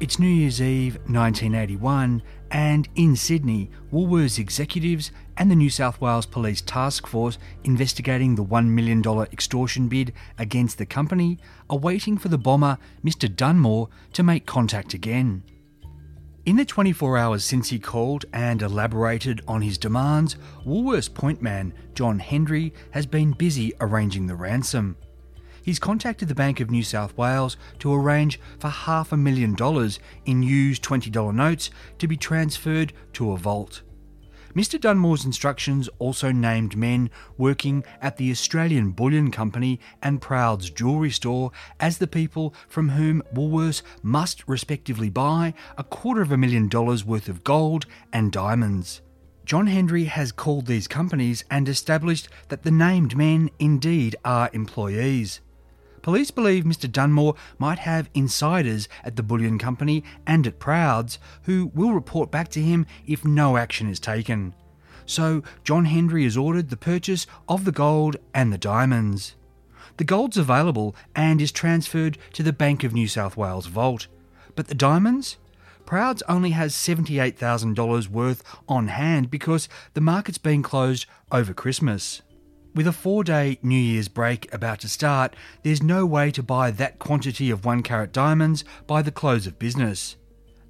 It's New Year's Eve 1981 and in Sydney, Woolworths executives and the New South Wales Police Task Force investigating the $1 million extortion bid against the company are waiting for the bomber, Mr Dunmore, to make contact again. In the 24 hours since he called and elaborated on his demands, Woolworths point man, John Hendry, has been busy arranging the ransom. He's contacted the Bank of New South Wales to arrange for $500,000 in used $20 notes to be transferred to a vault. Mr Dunmore's instructions also named men working at the Australian Bullion Company and Proud's jewellery store as the people from whom Woolworths must respectively buy $250,000 worth of gold and diamonds. John Hendry has called these companies and established that the named men indeed are employees. Police believe Mr Dunmore might have insiders at the Bullion Company and at Proud's who will report back to him if no action is taken. So John Hendry has ordered the purchase of the gold and the diamonds. The gold's available and is transferred to the Bank of New South Wales vault. But the diamonds? Proud's only has $78,000 worth on hand because the market's been closed over Christmas. With a 4-day New Year's break about to start, there's no way to buy that quantity of 1-carat diamonds by the close of business.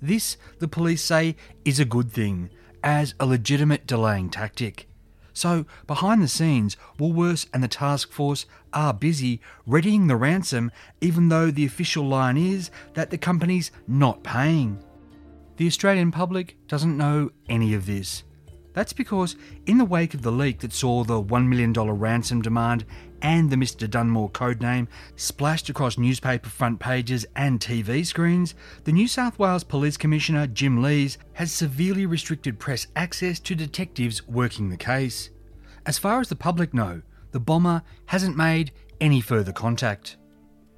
This, the police say, is a good thing, as a legitimate delaying tactic. So, behind the scenes, Woolworths and the task force are busy readying the ransom, even though the official line is that the company's not paying. The Australian public doesn't know any of this. That's because in the wake of the leak that saw the $1 million ransom demand and the Mr Dunmore codename splashed across newspaper front pages and TV screens, the New South Wales Police Commissioner Jim Lees has severely restricted press access to detectives working the case. As far as the public know, the bomber hasn't made any further contact.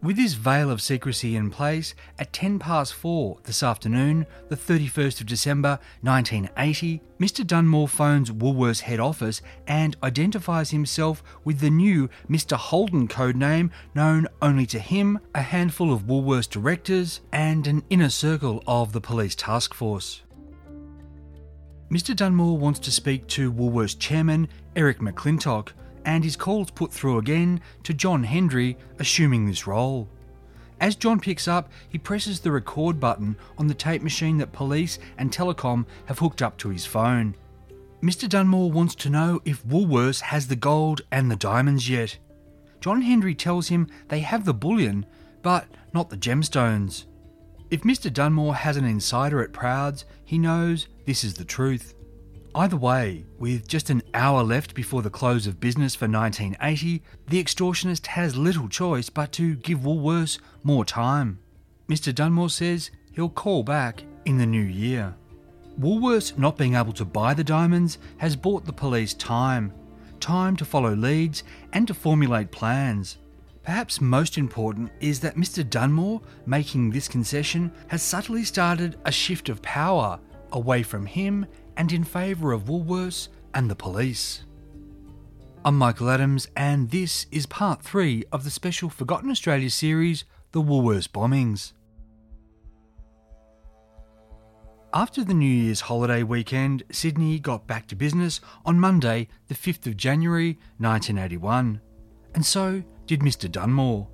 With this veil of secrecy in place, at 4:10 this afternoon, the 31st of December 1980, Mr Dunmore phones Woolworths head office and identifies himself with the new Mr Holden codename known only to him, a handful of Woolworths directors and an inner circle of the police task force. Mr Dunmore wants to speak to Woolworths chairman Eric McClintock, and his call's put through again to John Hendry, assuming this role. As John picks up, he presses the record button on the tape machine that police and telecom have hooked up to his phone. Mr Dunmore wants to know if Woolworths has the gold and the diamonds yet. John Hendry tells him they have the bullion, but not the gemstones. If Mr. Dunmore has an insider at Proud's, he knows this is the truth. Either way, with just an hour left before the close of business for 1980, the extortionist has little choice but to give Woolworths more time. Mr. Dunmore says he'll call back in the new year. Woolworths not being able to buy the diamonds has bought the police time to follow leads and to formulate plans. Perhaps most important is that Mr. Dunmore, making this concession, has subtly started a shift of power away from him and in favour of Woolworths and the police. I'm Michael Adams, and this is part 3 of the special Forgotten Australia series, The Woolworths Bombings. After the New Year's holiday weekend, Sydney got back to business on Monday, the 5th of January, 1981. And so did Mr. Dunmore.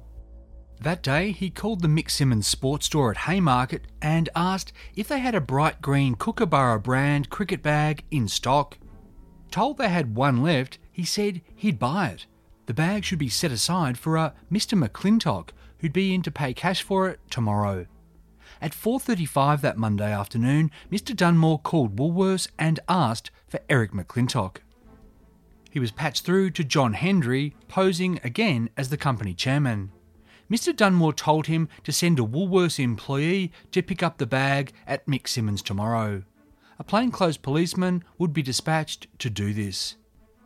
That day, he called the Mick Simmons Sports Store at Haymarket and asked if they had a bright green Kookaburra brand cricket bag in stock. Told they had one left, he said he'd buy it. The bag should be set aside for a Mr. McClintock, who'd be in to pay cash for it tomorrow. At 4:35 that Monday afternoon, Mr. Dunmore called Woolworths and asked for Eric McClintock. He was patched through to John Hendry, posing again as the company chairman. Mr. Dunmore told him to send a Woolworths employee to pick up the bag at Mick Simmons tomorrow. A plainclothes policeman would be dispatched to do this.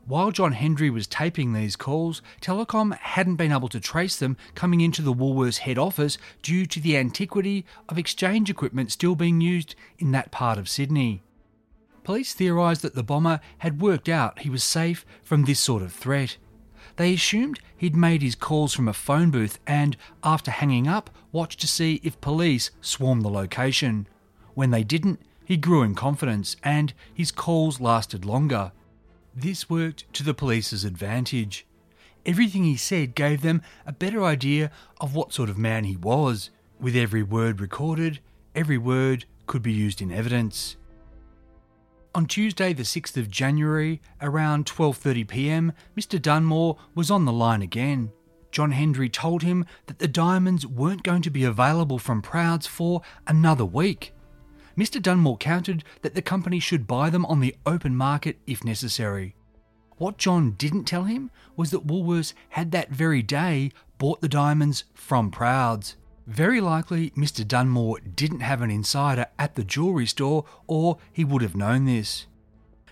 While John Hendry was taping these calls, Telecom hadn't been able to trace them coming into the Woolworths head office due to the antiquity of exchange equipment still being used in that part of Sydney. Police theorised that the bomber had worked out he was safe from this sort of threat. They assumed he'd made his calls from a phone booth and, after hanging up, watched to see if police swarmed the location. When they didn't, he grew in confidence and his calls lasted longer. This worked to the police's advantage. Everything he said gave them a better idea of what sort of man he was. With every word recorded, every word could be used in evidence. On Tuesday the 6th of January, around 12:30pm, Mr. Dunmore was on the line again. John Hendry told him that the diamonds weren't going to be available from Proud's for another week. Mr. Dunmore countered that the company should buy them on the open market if necessary. What John didn't tell him was that Woolworths had that very day bought the diamonds from Proud's. Very likely, Mr. Dunmore didn't have an insider at the jewellery store, or he would have known this.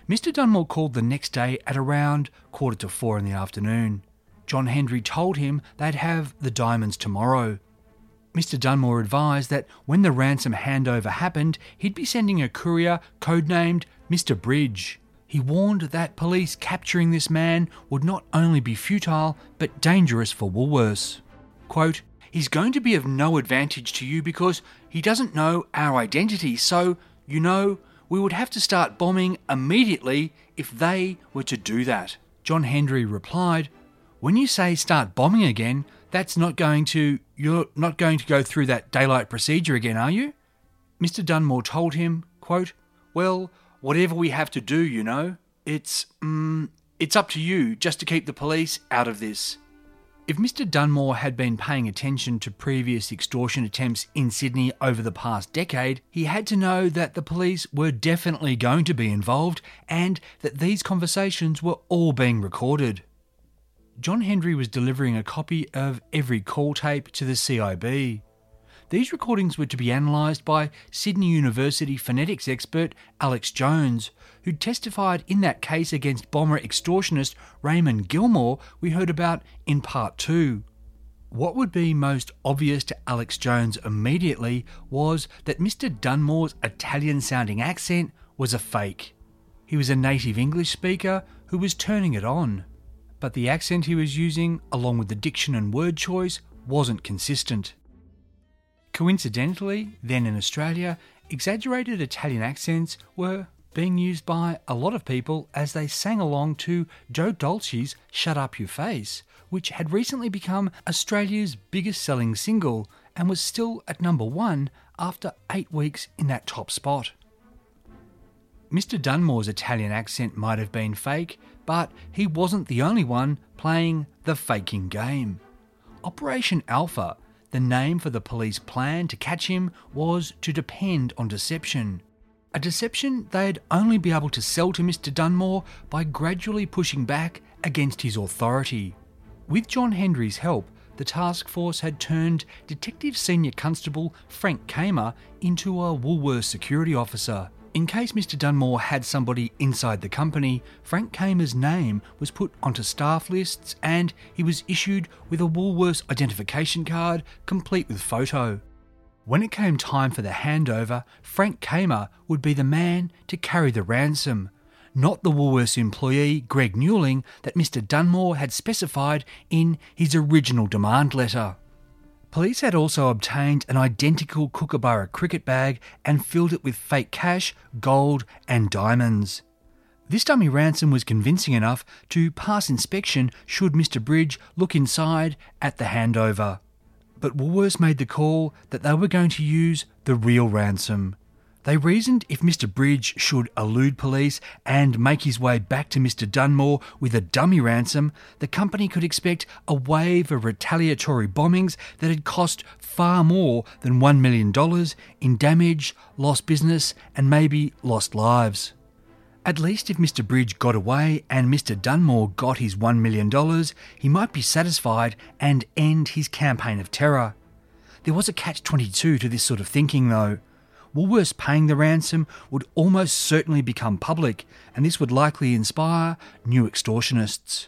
Mr. Dunmore called the next day at around 3:45 in the afternoon. John Hendry told him they'd have the diamonds tomorrow. Mr. Dunmore advised that when the ransom handover happened, he'd be sending a courier codenamed Mr. Bridge. He warned that police capturing this man would not only be futile, but dangerous for Woolworths. Quote, "He's going to be of no advantage to you because he doesn't know our identity, so, you know, we would have to start bombing immediately if they were to do that." John Hendry replied, "When you say start bombing again, that's not going to... You're not going to go through that daylight procedure again, are you?" Mr. Dunmore told him, quote, "Well, whatever we have to do, you know, it's up to you just to keep the police out of this." If Mr. Dunmore had been paying attention to previous extortion attempts in Sydney over the past decade, he had to know that the police were definitely going to be involved and that these conversations were all being recorded. John Hendry was delivering a copy of every call tape to the CIB. These recordings were to be analysed by Sydney University phonetics expert Alex Jones, who testified in that case against bomber extortionist Raymond Gilmore we heard about in Part 2. What would be most obvious to Alex Jones immediately was that Mr. Dunmore's Italian-sounding accent was a fake. He was a native English speaker who was turning it on. But the accent he was using, along with the diction and word choice, wasn't consistent. Coincidentally, then in Australia, exaggerated Italian accents were being used by a lot of people as they sang along to Joe Dolce's Shut Up Your Face, which had recently become Australia's biggest selling single and was still at number 1 after 8 weeks in that top spot. Mr. Dunmore's Italian accent might have been fake, but he wasn't the only one playing the faking game. Operation Alpha, The name for the police plan to catch him was to depend on deception. A deception they'd only be able to sell to Mr. Dunmore by gradually pushing back against his authority. With John Hendry's help, the task force had turned Detective Senior Constable Frank Kamer into a Woolworths security officer. In case Mr. Dunmore had somebody inside the company, Frank Kamer's name was put onto staff lists and he was issued with a Woolworths identification card complete with photo. When it came time for the handover, Frank Kamer would be the man to carry the ransom, not the Woolworths employee Greg Newling that Mr. Dunmore had specified in his original demand letter. Police had also obtained an identical Kookaburra cricket bag and filled it with fake cash, gold and diamonds. This dummy ransom was convincing enough to pass inspection should Mr. Bridge look inside at the handover. But Woolworths made the call that they were going to use the real ransom. They reasoned if Mr. Bridge should elude police and make his way back to Mr. Dunmore with a dummy ransom, the company could expect a wave of retaliatory bombings that had cost far more than $1 million in damage, lost business and maybe lost lives. At least if Mr. Bridge got away and Mr. Dunmore got his $1 million, he might be satisfied and end his campaign of terror. There was a catch-22 to this sort of thinking though. Woolworths paying the ransom would almost certainly become public, and this would likely inspire new extortionists.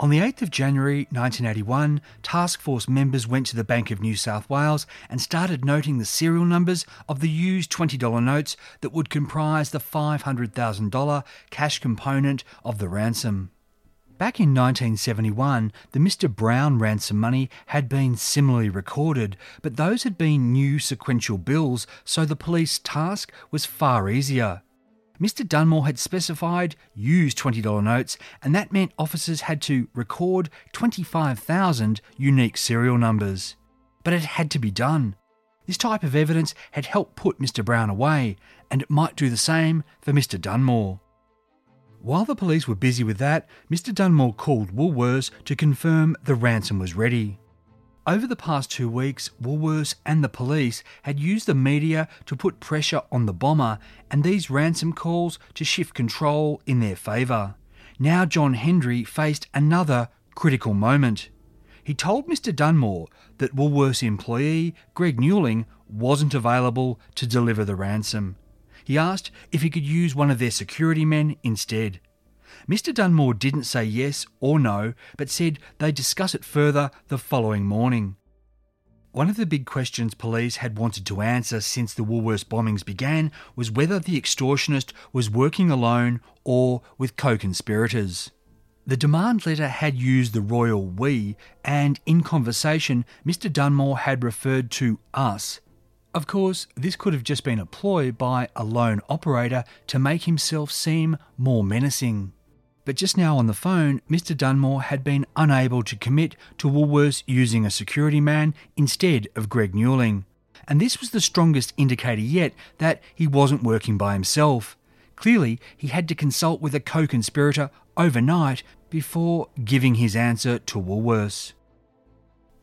On the 8th of January 1981, task force members went to the Bank of New South Wales and started noting the serial numbers of the used $20 notes that would comprise the $500,000 cash component of the ransom. Back in 1971, the Mr. Brown ransom money had been similarly recorded, but those had been new sequential bills, so the police task was far easier. Mr. Dunmore had specified used $20 notes, and that meant officers had to record 25,000 unique serial numbers. But it had to be done. This type of evidence had helped put Mr. Brown away, and it might do the same for Mr. Dunmore. While the police were busy with that, Mr. Dunmore called Woolworths to confirm the ransom was ready. Over the past 2 weeks, Woolworths and the police had used the media to put pressure on the bomber and these ransom calls to shift control in their favour. Now John Hendry faced another critical moment. He told Mr. Dunmore that Woolworths employee Greg Newling wasn't available to deliver the ransom. He asked if he could use one of their security men instead. Mr. Dunmore didn't say yes or no, but said they'd discuss it further the following morning. One of the big questions police had wanted to answer since the Woolworths bombings began was whether the extortionist was working alone or with co-conspirators. The demand letter had used the royal we, and in conversation, Mr. Dunmore had referred to us. Of course, this could have just been a ploy by a lone operator to make himself seem more menacing. But just now on the phone, Mr. Dunmore had been unable to commit to Woolworths using a security man instead of Greg Newling. And this was the strongest indicator yet that he wasn't working by himself. Clearly, he had to consult with a co-conspirator overnight before giving his answer to Woolworths.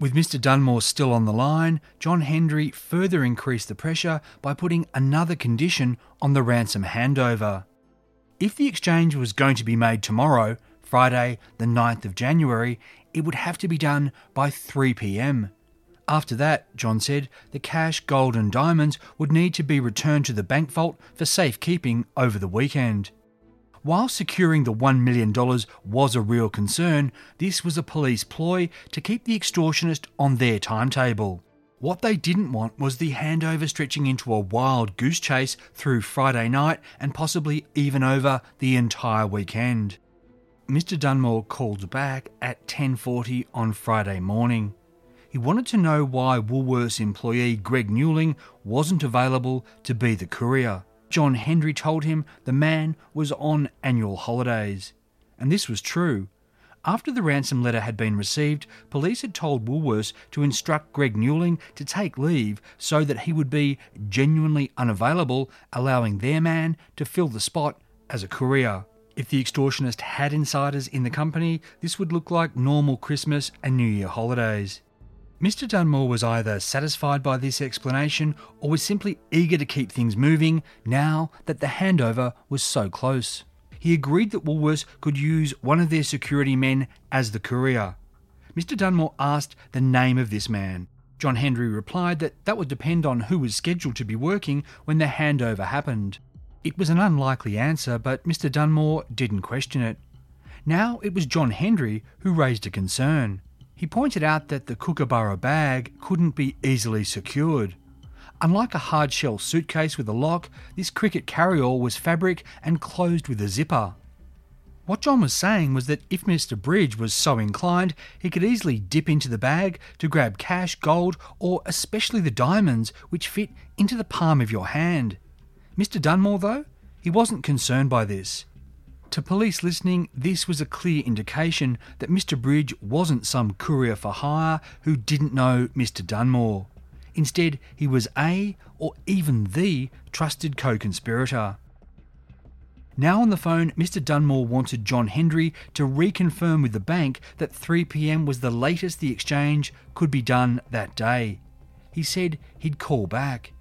With Mr. Dunmore still on the line, John Hendry further increased the pressure by putting another condition on the ransom handover. If the exchange was going to be made tomorrow, Friday the 9th of January, it would have to be done by 3 p.m. After that, John said, the cash, gold and diamonds would need to be returned to the bank vault for safekeeping over the weekend. While securing the $1 million was a real concern, this was a police ploy to keep the extortionist on their timetable. What they didn't want was the handover stretching into a wild goose chase through Friday night and possibly even over the entire weekend. Mr. Dunmore called back at 10:40 on Friday morning. He wanted to know why Woolworths employee Greg Newling wasn't available to be the courier. John Hendry told him the man was on annual holidays. And this was true. After the ransom letter had been received, police had told Woolworths to instruct Greg Newling to take leave so that he would be genuinely unavailable, allowing their man to fill the spot as a courier. If the extortionist had insiders in the company, this would look like normal Christmas and New Year holidays. Mr. Dunmore was either satisfied by this explanation or was simply eager to keep things moving now that the handover was so close. He agreed that Woolworths could use one of their security men as the courier. Mr. Dunmore asked the name of this man. John Hendry replied that that would depend on who was scheduled to be working when the handover happened. It was an unlikely answer, but Mr. Dunmore didn't question it. Now it was John Hendry who raised a concern. He pointed out that the Kookaburra bag couldn't be easily secured. Unlike a hard-shell suitcase with a lock, this cricket carry-all was fabric and closed with a zipper. What John was saying was that if Mr. Bridge was so inclined, he could easily dip into the bag to grab cash, gold, or especially the diamonds, which fit into the palm of your hand. Mr. Dunmore, though, he wasn't concerned by this. To police listening, this was a clear indication that Mr. Bridge wasn't some courier for hire who didn't know Mr. Dunmore. Instead, he was a, or even the, trusted co-conspirator. Now on the phone, Mr. Dunmore wanted John Hendry to reconfirm with the bank that 3 p.m. was the latest the exchange could be done that day. He said he'd call back.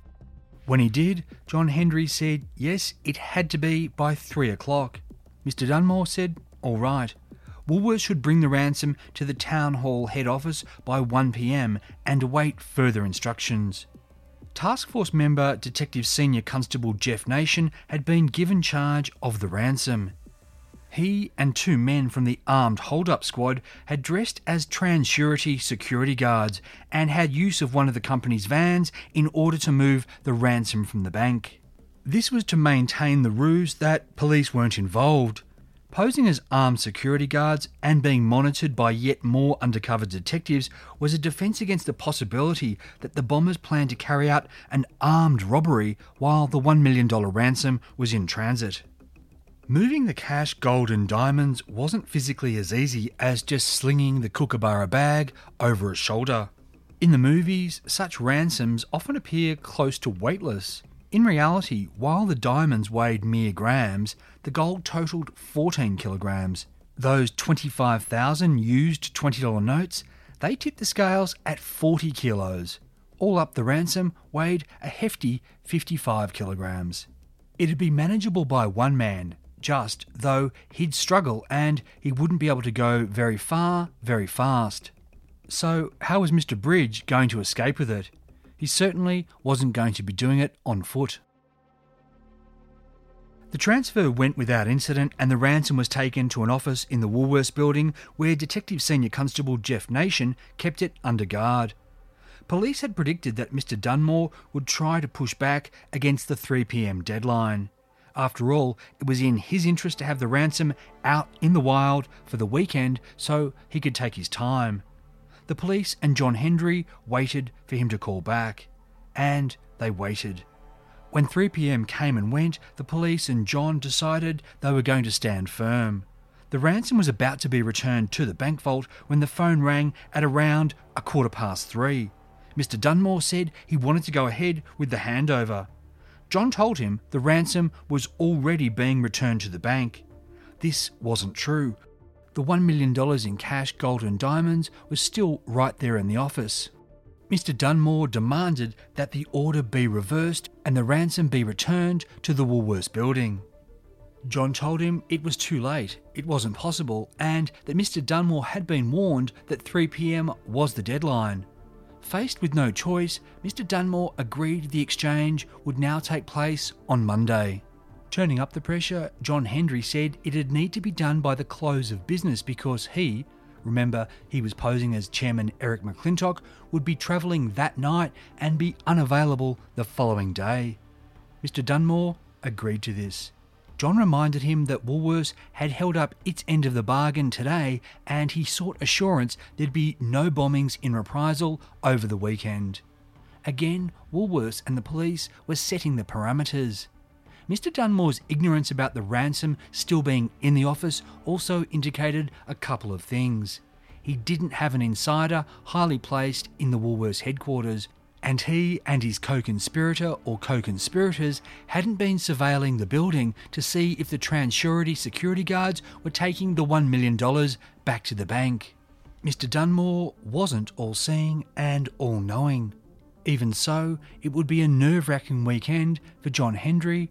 When he did, John Hendry said, yes, it had to be by 3 o'clock. Mr. Dunmore said, all right. Woolworths should bring the ransom to the Town Hall head office by 1 p.m. and await further instructions. Task Force member Detective Senior Constable Jeff Nation had been given charge of the ransom. He and 2 men from the armed hold-up squad had dressed as Transurity security guards and had use of one of the company's vans in order to move the ransom from the bank. This was to maintain the ruse that police weren't involved. Posing as armed security guards and being monitored by yet more undercover detectives was a defence against the possibility that the bombers planned to carry out an armed robbery while the $1 million ransom was in transit. Moving the cash, gold and diamonds wasn't physically as easy as just slinging the Kookaburra bag over a shoulder. In the movies, such ransoms often appear close to weightless. In reality, while the diamonds weighed mere grams, the gold totaled 14 kilograms. Those 25,000 used $20 notes, they tipped the scales at 40 kilos. All up, the ransom weighed a hefty 55 kilograms. It'd be manageable by one man, just, though he'd struggle and he wouldn't be able to go very far, very fast. So how was Mr. Bridge going to escape with it? He certainly wasn't going to be doing it on foot. The transfer went without incident and the ransom was taken to an office in the Woolworths building where Detective Senior Constable Jeff Nation kept it under guard. Police had predicted that Mr. Dunmore would try to push back against the 3 p.m. deadline. After all, it was in his interest to have the ransom out in the wild for the weekend so he could take his time. The police and John Hendry waited for him to call back. And they waited. When 3 p.m. came and went, the police and John decided they were going to stand firm. The ransom was about to be returned to the bank vault when the phone rang at around 3:15. Mr. Dunmore said he wanted to go ahead with the handover. John told him the ransom was already being returned to the bank. This wasn't true. The $1 million in cash, gold and diamonds was still right there in the office. Mr. Dunmore demanded that the order be reversed and the ransom be returned to the Woolworths building. John told him it was too late, it wasn't possible, and that Mr. Dunmore had been warned that 3 p.m. was the deadline. Faced with no choice, Mr. Dunmore agreed the exchange would now take place on Monday. Turning up the pressure, John Hendry said it'd need to be done by the close of business because he, remember he was posing as Chairman Eric McClintock, would be travelling that night and be unavailable the following day. Mr. Dunmore agreed to this. John reminded him that Woolworths had held up its end of the bargain today and he sought assurance there'd be no bombings in reprisal over the weekend. Again, Woolworths and the police were setting the parameters. Mr. Dunmore's ignorance about the ransom still being in the office also indicated a couple of things. He didn't have an insider highly placed in the Woolworths headquarters, and he and his co-conspirator or co-conspirators hadn't been surveilling the building to see if the Transurity security guards were taking the $1 million back to the bank. Mr. Dunmore wasn't all-seeing and all-knowing. Even so, it would be a nerve-wracking weekend for John Hendry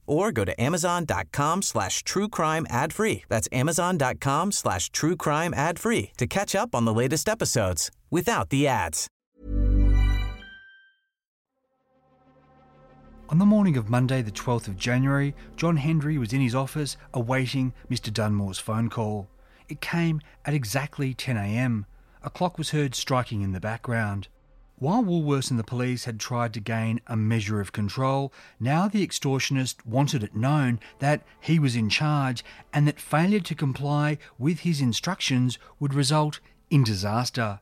or go to amazon.com/truecrime ad-free. That's amazon.com/truecrime ad-free to catch up on the latest episodes without the ads. On the morning of Monday, the 12th of January, John Hendry was in his office awaiting Mr. Dunmore's phone call. It came at exactly 10 a.m. A clock was heard striking in the background. While Woolworths and the police had tried to gain a measure of control, now the extortionist wanted it known that he was in charge and that failure to comply with his instructions would result in disaster.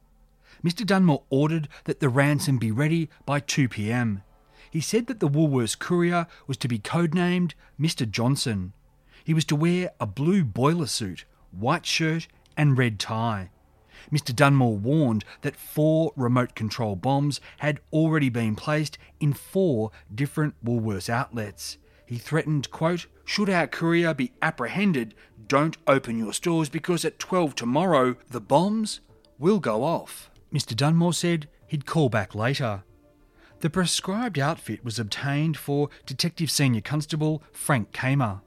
Mr. Dunmore ordered that the ransom be ready by 2 p.m. He said that the Woolworths courier was to be codenamed Mr. Johnson. He was to wear a blue boiler suit, white shirt and red tie. Mr. Dunmore warned that 4 remote control bombs had already been placed in 4 different Woolworths outlets. He threatened, quote, "Should our courier be apprehended, don't open your stores because at 12 tomorrow the bombs will go off." Mr. Dunmore said he'd call back later. The prescribed outfit was obtained for Detective Senior Constable Frank Kamer.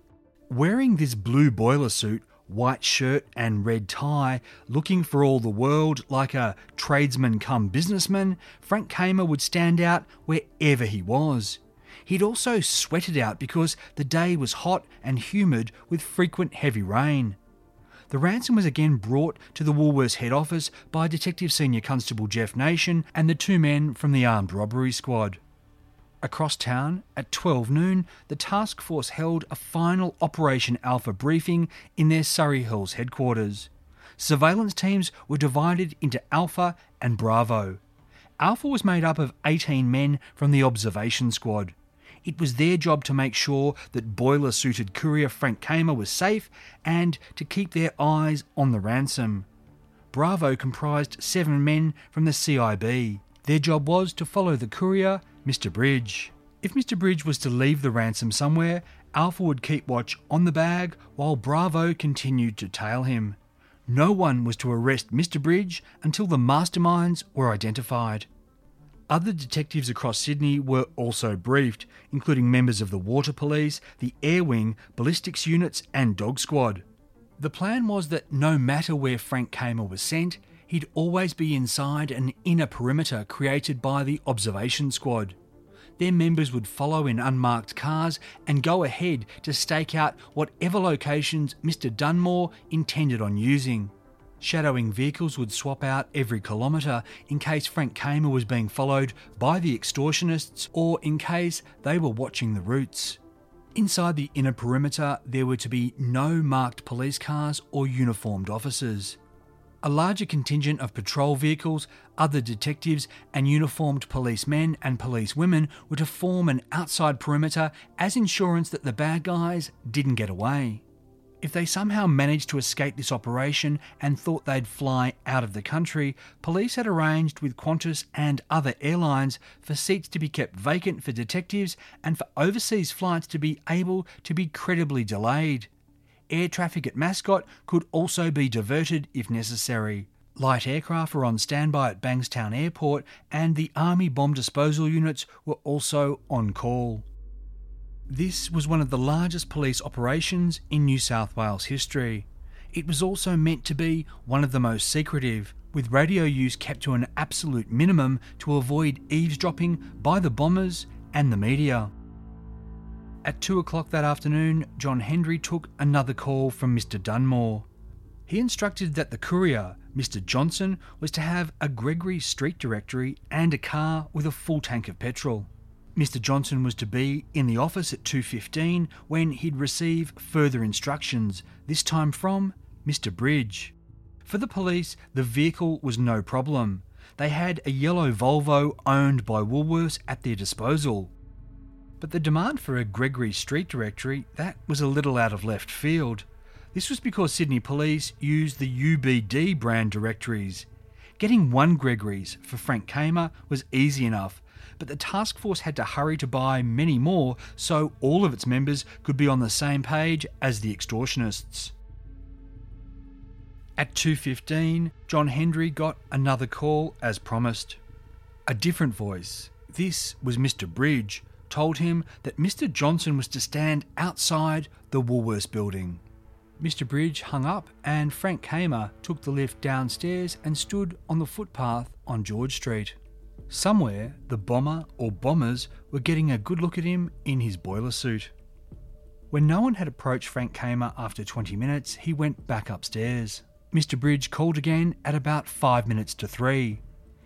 Wearing this blue boiler suit, white shirt and red tie, looking for all the world like a tradesman come businessman, Frank Kamer would stand out wherever he was. He'd also sweated out because the day was hot and humid with frequent heavy rain. The ransom was again brought to the Woolworths head office by Detective Senior Constable Jeff Nation and the 2 men from the armed robbery squad. Across town, at 12 noon, the task force held a final Operation Alpha briefing in their Surrey Hills headquarters. Surveillance teams were divided into Alpha and Bravo. Alpha was made up of 18 men from the observation squad. It was their job to make sure that boiler-suited courier Frank Kamer was safe and to keep their eyes on the ransom. Bravo comprised 7 men from the CIB. Their job was to follow the courier, Mr. Bridge. If Mr. Bridge was to leave the ransom somewhere, Alpha would keep watch on the bag while Bravo continued to tail him. No one was to arrest Mr. Bridge until the masterminds were identified. Other detectives across Sydney were also briefed, including members of the Water Police, the Air Wing, Ballistics Units and Dog Squad. The plan was that no matter where Frank Kamer was sent, he'd always be inside an inner perimeter created by the observation squad. Their members would follow in unmarked cars and go ahead to stake out whatever locations Mr. Dunmore intended on using. Shadowing vehicles would swap out every kilometre in case Frank Kamer was being followed by the extortionists or in case they were watching the routes. Inside the inner perimeter, there were to be no marked police cars or uniformed officers. A larger contingent of patrol vehicles, other detectives and uniformed policemen and policewomen were to form an outside perimeter as insurance that the bad guys didn't get away. If they somehow managed to escape this operation and thought they'd fly out of the country, police had arranged with Qantas and other airlines for seats to be kept vacant for detectives and for overseas flights to be able to be credibly delayed. Air traffic at Mascot could also be diverted if necessary. Light aircraft were on standby at Bankstown Airport and the Army bomb disposal units were also on call. This was one of the largest police operations in New South Wales history. It was also meant to be one of the most secretive, with radio use kept to an absolute minimum to avoid eavesdropping by the bombers and the media. At 2 o'clock that afternoon, John Hendry took another call from Mr. Dunmore. He instructed that the courier, Mr. Johnson, was to have a Gregory Street Directory and a car with a full tank of petrol. Mr. Johnson was to be in the office at 2:15 when he'd receive further instructions, this time from Mr. Bridge. For the police, the vehicle was no problem. They had a yellow Volvo owned by Woolworths at their disposal. But the demand for a Gregory Street Directory, that was a little out of left field. This was because Sydney police used the UBD brand directories. Getting one Gregory's for Frank Kamer was easy enough, but the task force had to hurry to buy many more so all of its members could be on the same page as the extortionists. At 2:15, John Hendry got another call as promised. A different voice, this was Mr. Bridge, told him that Mr. Johnson was to stand outside the Woolworths building. Mr. Bridge hung up and Frank Kamer took the lift downstairs and stood on the footpath on George Street. Somewhere, the bomber or bombers were getting a good look at him in his boiler suit. When no one had approached Frank Kamer after 20 minutes, he went back upstairs. Mr. Bridge called again at about 2:55.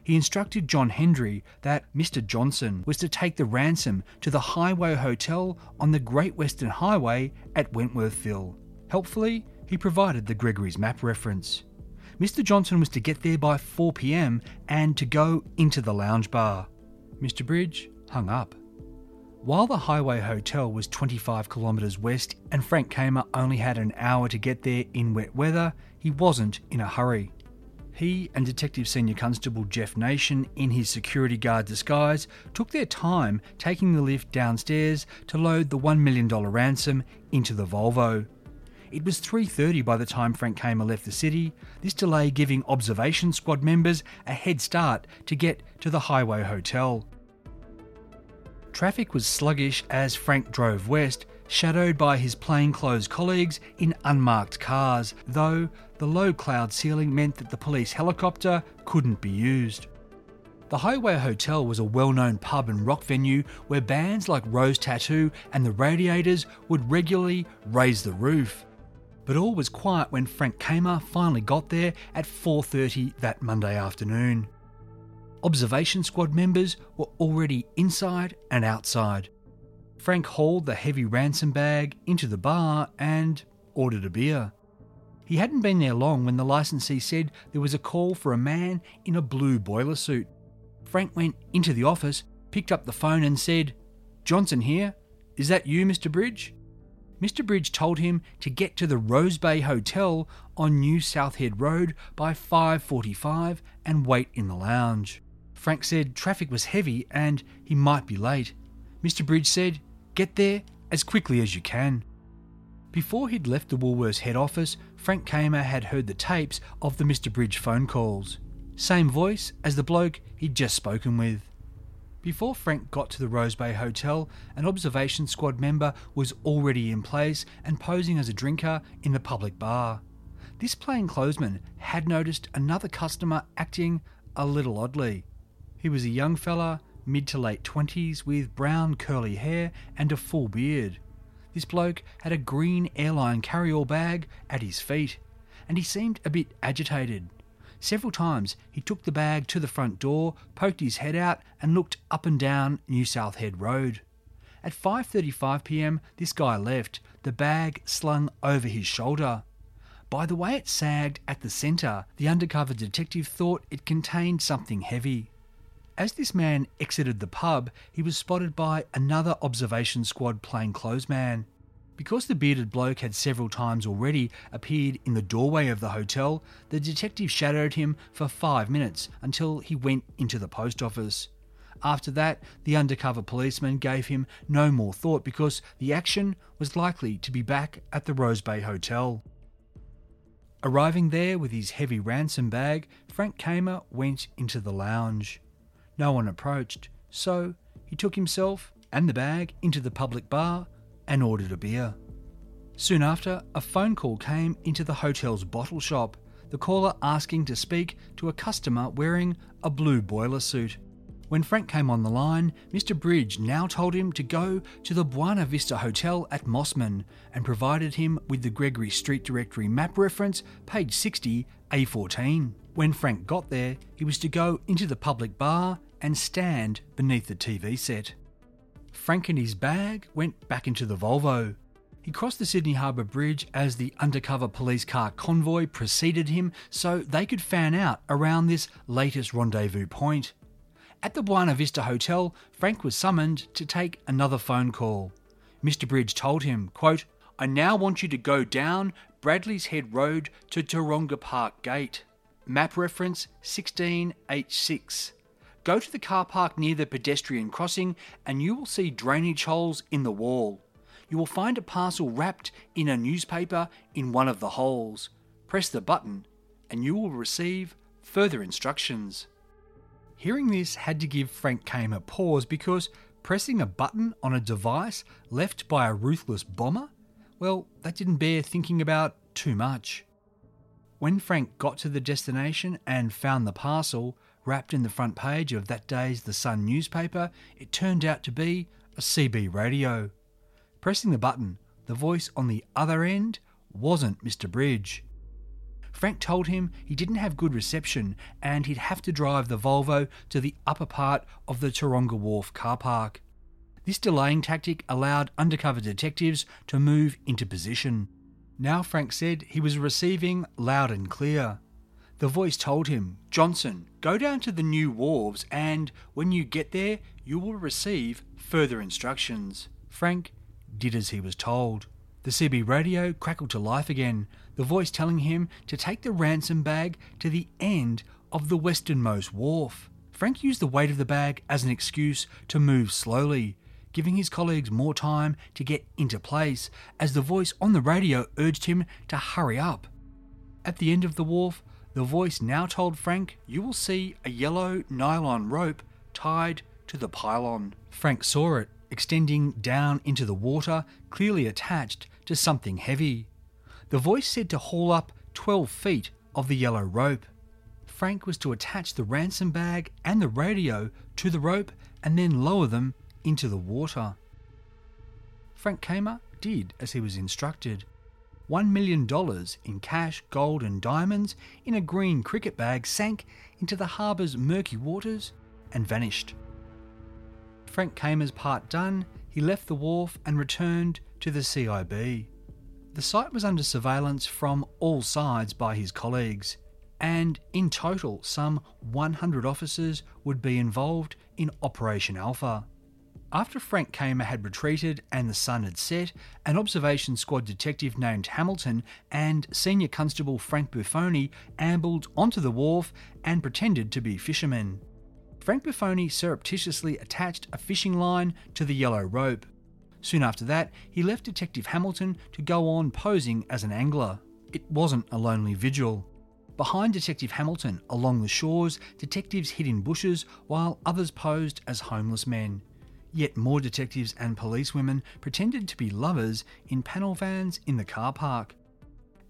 He instructed John Hendry that Mr. Johnson was to take the ransom to the Highway Hotel on the Great Western Highway at Wentworthville. Helpfully, he provided the Gregory's map reference. Mr. Johnson was to get there by 4 p.m. and to go into the lounge bar. Mr. Bridge hung up. While the Highway Hotel was 25 kilometres west and Frank Kamer only had an hour to get there in wet weather, he wasn't in a hurry. He and Detective Senior Constable Jeff Nation, in his security guard disguise, took their time taking the lift downstairs to load the $1 million ransom into the Volvo. It was 3:30 by the time Frank Kamer left the city, this delay giving observation squad members a head start to get to the Highway Hotel. Traffic was sluggish as Frank drove west, shadowed by his plainclothes colleagues in unmarked cars, though the low cloud ceiling meant that the police helicopter couldn't be used. The Highway Hotel was a well-known pub and rock venue where bands like Rose Tattoo and the Radiators would regularly raise the roof. But all was quiet when Frank Kamer finally got there at 4:30 that Monday afternoon. Observation squad members were already inside and outside. Frank hauled the heavy ransom bag into the bar and ordered a beer. He hadn't been there long when the licensee said there was a call for a man in a blue boiler suit. Frank went into the office, picked up the phone and said, "Johnson here, is that you, Mr. Bridge?" Mr. Bridge told him to get to the Rose Bay Hotel on New South Head Road by 5:45 and wait in the lounge. Frank said traffic was heavy and he might be late. Mr. Bridge said, "Get there as quickly as you can." Before he'd left the Woolworths head office, Frank Kamer had heard the tapes of the Mr. Bridge phone calls. Same voice as the bloke he'd just spoken with. Before Frank got to the Rose Bay Hotel, an observation squad member was already in place and posing as a drinker in the public bar. This plainclothesman had noticed another customer acting a little oddly. He was a young fella, mid to late 20s, with brown curly hair and a full beard. This bloke had a green airline carry-all bag at his feet, and he seemed a bit agitated. Several times he took the bag to the front door, poked his head out and looked up and down New South Head Road. At 5:35 p.m. this guy left, the bag slung over his shoulder. By the way it sagged at the centre, the undercover detective thought it contained something heavy. As this man exited the pub, he was spotted by another observation squad plainclothesman. Because the bearded bloke had several times already appeared in the doorway of the hotel, the detective shadowed him for 5 minutes until he went into the post office. After that, the undercover policeman gave him no more thought because the action was likely to be back at the Rose Bay Hotel. Arriving there with his heavy ransom bag, Frank Kamer went into the lounge. No one approached, so he took himself and the bag into the public bar and ordered a beer. Soon after, a phone call came into the hotel's bottle shop, the caller asking to speak to a customer wearing a blue boiler suit. When Frank came on the line, Mr. Bridge now told him to go to the Buena Vista Hotel at Mossman and provided him with the Gregory Street Directory map reference, page 60, A14. When Frank got there, he was to go into the public bar and stand beneath the TV set. Frank and his bag went back into the Volvo. He crossed the Sydney Harbour Bridge as the undercover police car convoy preceded him so they could fan out around this latest rendezvous point. At the Buena Vista Hotel, Frank was summoned to take another phone call. Mr. Bridge told him, quote, "I now want you to go down Bradley's Head Road to Taronga Park Gate. Map reference 16H6. Go to the car park near the pedestrian crossing and you will see drainage holes in the wall. You will find a parcel wrapped in a newspaper in one of the holes. Press the button and you will receive further instructions." Hearing this had to give Frank Kamer pause, because pressing a button on a device left by a ruthless bomber? Well, that didn't bear thinking about too much. When Frank got to the destination and found the parcel wrapped in the front page of that day's The Sun newspaper, it turned out to be a CB radio. Pressing the button, the voice on the other end wasn't Mr. Bridge. Frank told him he didn't have good reception and he'd have to drive the Volvo to the upper part of the Taronga Wharf car park. This delaying tactic allowed undercover detectives to move into position. Now Frank said he was receiving loud and clear. The voice told him, "Johnson, go down to the new wharves and when you get there, you will receive further instructions." Frank did as he was told. The CB radio crackled to life again, the voice telling him to take the ransom bag to the end of the westernmost wharf. Frank used the weight of the bag as an excuse to move slowly, giving his colleagues more time to get into place as the voice on the radio urged him to hurry up. At the end of the wharf, the voice now told Frank, "You will see a yellow nylon rope tied to the pylon." Frank saw it extending down into the water, clearly attached to something heavy. The voice said to haul up 12 feet of the yellow rope. Frank was to attach the ransom bag and the radio to the rope and then lower them into the water. Frank Kamer did as he was instructed. $1 million in cash, gold and diamonds in a green cricket bag sank into the harbour's murky waters and vanished. Frank Kamer's part done, he left the wharf and returned to the CIB. The site was under surveillance from all sides by his colleagues, and in total some 100 officers would be involved in Operation Alpha. After Frank Kamer had retreated and the sun had set, an observation squad detective named Hamilton and Senior Constable Frank Buffoni ambled onto the wharf and pretended to be fishermen. Frank Buffoni surreptitiously attached a fishing line to the yellow rope. Soon after that, he left Detective Hamilton to go on posing as an angler. It wasn't a lonely vigil. Behind Detective Hamilton, along the shores, detectives hid in bushes while others posed as homeless men. Yet more detectives and policewomen pretended to be lovers in panel vans in the car park.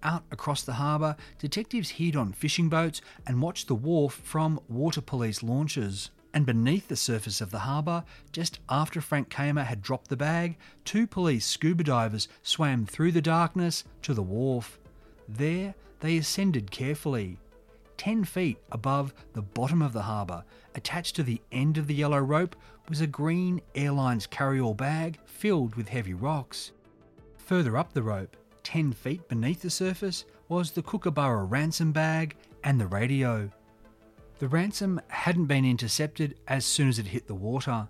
Out across the harbour, detectives hid on fishing boats and watched the wharf from water police launches. And beneath the surface of the harbour, just after Frank Kamer had dropped the bag, two police scuba divers swam through the darkness to the wharf. There, they ascended carefully, 10 feet above the bottom of the harbour. Attached to the end of the yellow rope was a green Airlines carry-all bag filled with heavy rocks. Further up the rope, 10 feet beneath the surface, was the Kookaburra ransom bag and the radio. The ransom hadn't been intercepted as soon as it hit the water.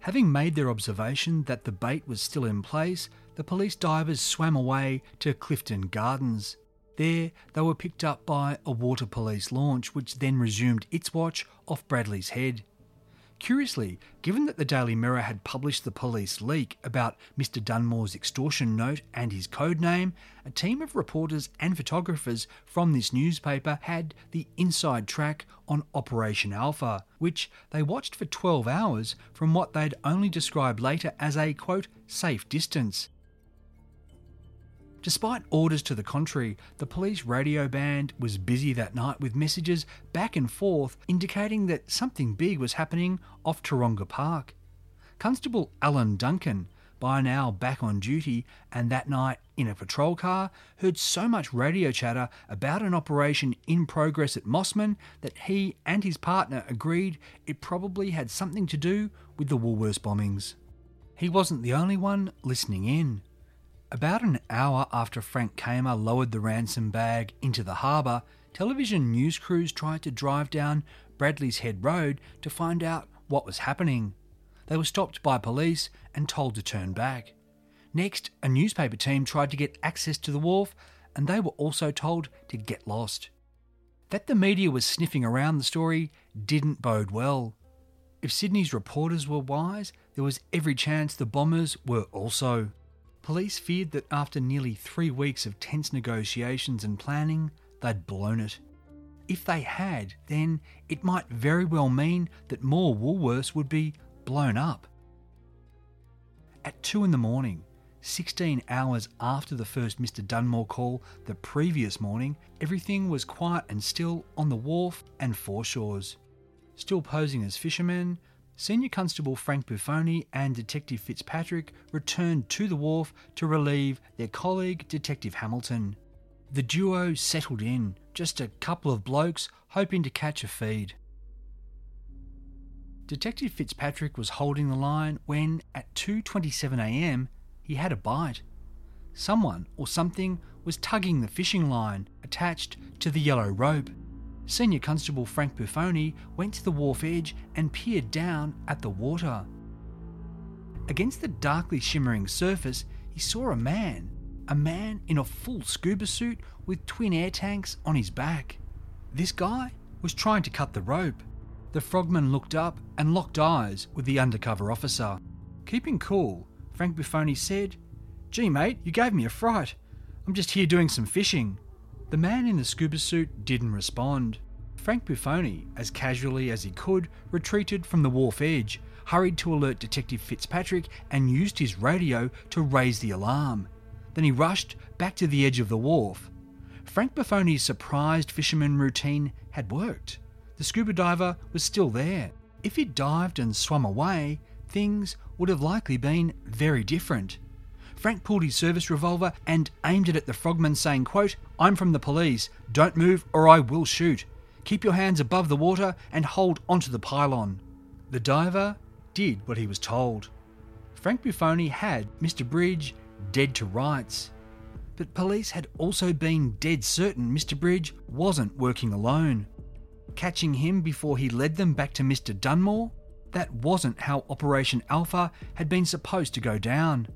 Having made their observation that the bait was still in place, the police divers swam away to Clifton Gardens. There, they were picked up by a water police launch, which then resumed its watch off Bradley's Head. Curiously, given that the Daily Mirror had published the police leak about Mr. Dunmore's extortion note and his code name, a team of reporters and photographers from this newspaper had the inside track on Operation Alpha, which they watched for 12 hours from what they'd only described later as a, quote, safe distance. Despite orders to the contrary, the police radio band was busy that night with messages back and forth indicating that something big was happening off Taronga Park. Constable Alan Duncan, by now back on duty and that night in a patrol car, heard so much radio chatter about an operation in progress at Mossman that he and his partner agreed it probably had something to do with the Woolworths bombings. He wasn't the only one listening in. About an hour after Frank Kamer lowered the ransom bag into the harbour, television news crews tried to drive down Bradley's Head Road to find out what was happening. They were stopped by police and told to turn back. Next, a newspaper team tried to get access to the wharf, and they were also told to get lost. That the media was sniffing around the story didn't bode well. If Sydney's reporters were wise, there was every chance the bombers were also. Police feared that after nearly 3 weeks of tense negotiations and planning, they'd blown it. If they had, then it might very well mean that more Woolworths would be blown up. At 2 a.m, 16 hours after the first Mr. Dunmore call the previous morning, everything was quiet and still on the wharf and foreshores. Still posing as fishermen, Senior Constable Frank Buffoni and Detective Fitzpatrick returned to the wharf to relieve their colleague Detective Hamilton. The duo settled in, just a couple of blokes hoping to catch a feed. Detective Fitzpatrick was holding the line when, at 2:27 a.m, he had a bite. Someone or something was tugging the fishing line attached to the yellow rope. Senior Constable Frank Buffoni went to the wharf edge and peered down at the water. Against the darkly shimmering surface, he saw a man in a full scuba suit with twin air tanks on his back. This guy was trying to cut the rope. The frogman looked up and locked eyes with the undercover officer. Keeping cool, Frank Buffoni said, "Gee mate, you gave me a fright. I'm just here doing some fishing." The man in the scuba suit didn't respond. Frank Buffoni, as casually as he could, retreated from the wharf edge, hurried to alert Detective Fitzpatrick and used his radio to raise the alarm. Then he rushed back to the edge of the wharf. Frank Buffoni's surprised fisherman routine had worked. The scuba diver was still there. If he'd dived and swum away, things would have likely been very different. Frank pulled his service revolver and aimed it at the frogman, saying, quote, "I'm from the police. Don't move or I will shoot. Keep your hands above the water and hold onto the pylon." The diver did what he was told. Frank Buffoni had Mr. Bridge dead to rights. But police had also been dead certain Mr. Bridge wasn't working alone. Catching him before he led them back to Mr. Dunmore? That wasn't how Operation Alpha had been supposed to go down.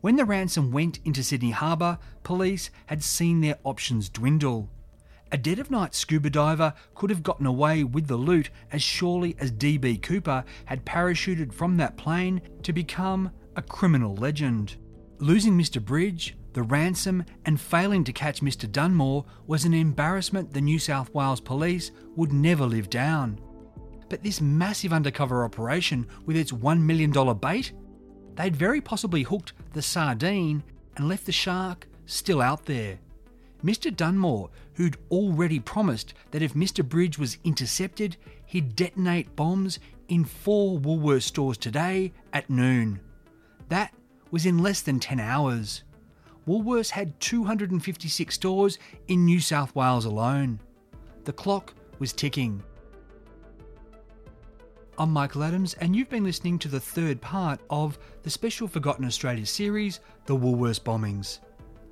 When the ransom went into Sydney Harbour, police had seen their options dwindle. A dead-of-night scuba diver could have gotten away with the loot as surely as DB Cooper had parachuted from that plane to become a criminal legend. Losing Mr. Bridge, the ransom, and failing to catch Mr. Dunmore was an embarrassment the New South Wales police would never live down. But this massive undercover operation with its $1 million bait? They'd very possibly hooked the sardine and left the shark still out there. Mr. Dunmore, who'd already promised that if Mr. Bridge was intercepted, he'd detonate bombs in 4 Woolworths stores today at noon. That was in less than 10 hours. Woolworths had 256 stores in New South Wales alone. The clock was ticking. I'm Michael Adams, and you've been listening to the third part of the special Forgotten Australia series, The Woolworths Bombings.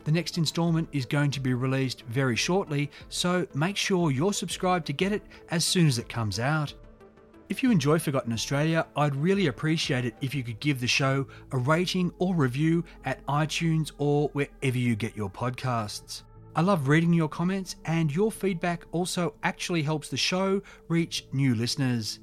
The next instalment is going to be released very shortly, so make sure you're subscribed to get it as soon as it comes out. If you enjoy Forgotten Australia, I'd really appreciate it if you could give the show a rating or review at iTunes or wherever you get your podcasts. I love reading your comments, and your feedback also actually helps the show reach new listeners.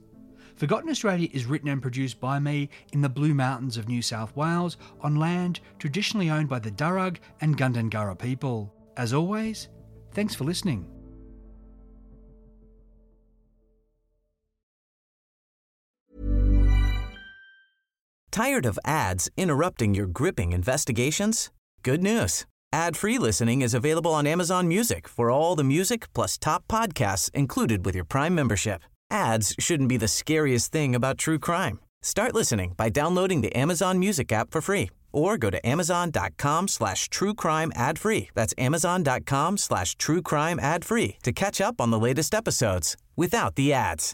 Forgotten Australia is written and produced by me in the Blue Mountains of New South Wales on land traditionally owned by the Darug and Gundungurra people. As always, thanks for listening. Tired of ads interrupting your gripping investigations? Good news. Ad-free listening is available on Amazon Music for all the music plus top podcasts included with your Prime membership. Ads shouldn't be the scariest thing about true crime. Start listening by downloading the Amazon Music app for free or go to amazon.com/truecrime ad-free. That's amazon.com/truecrime ad-free to catch up on the latest episodes without the ads.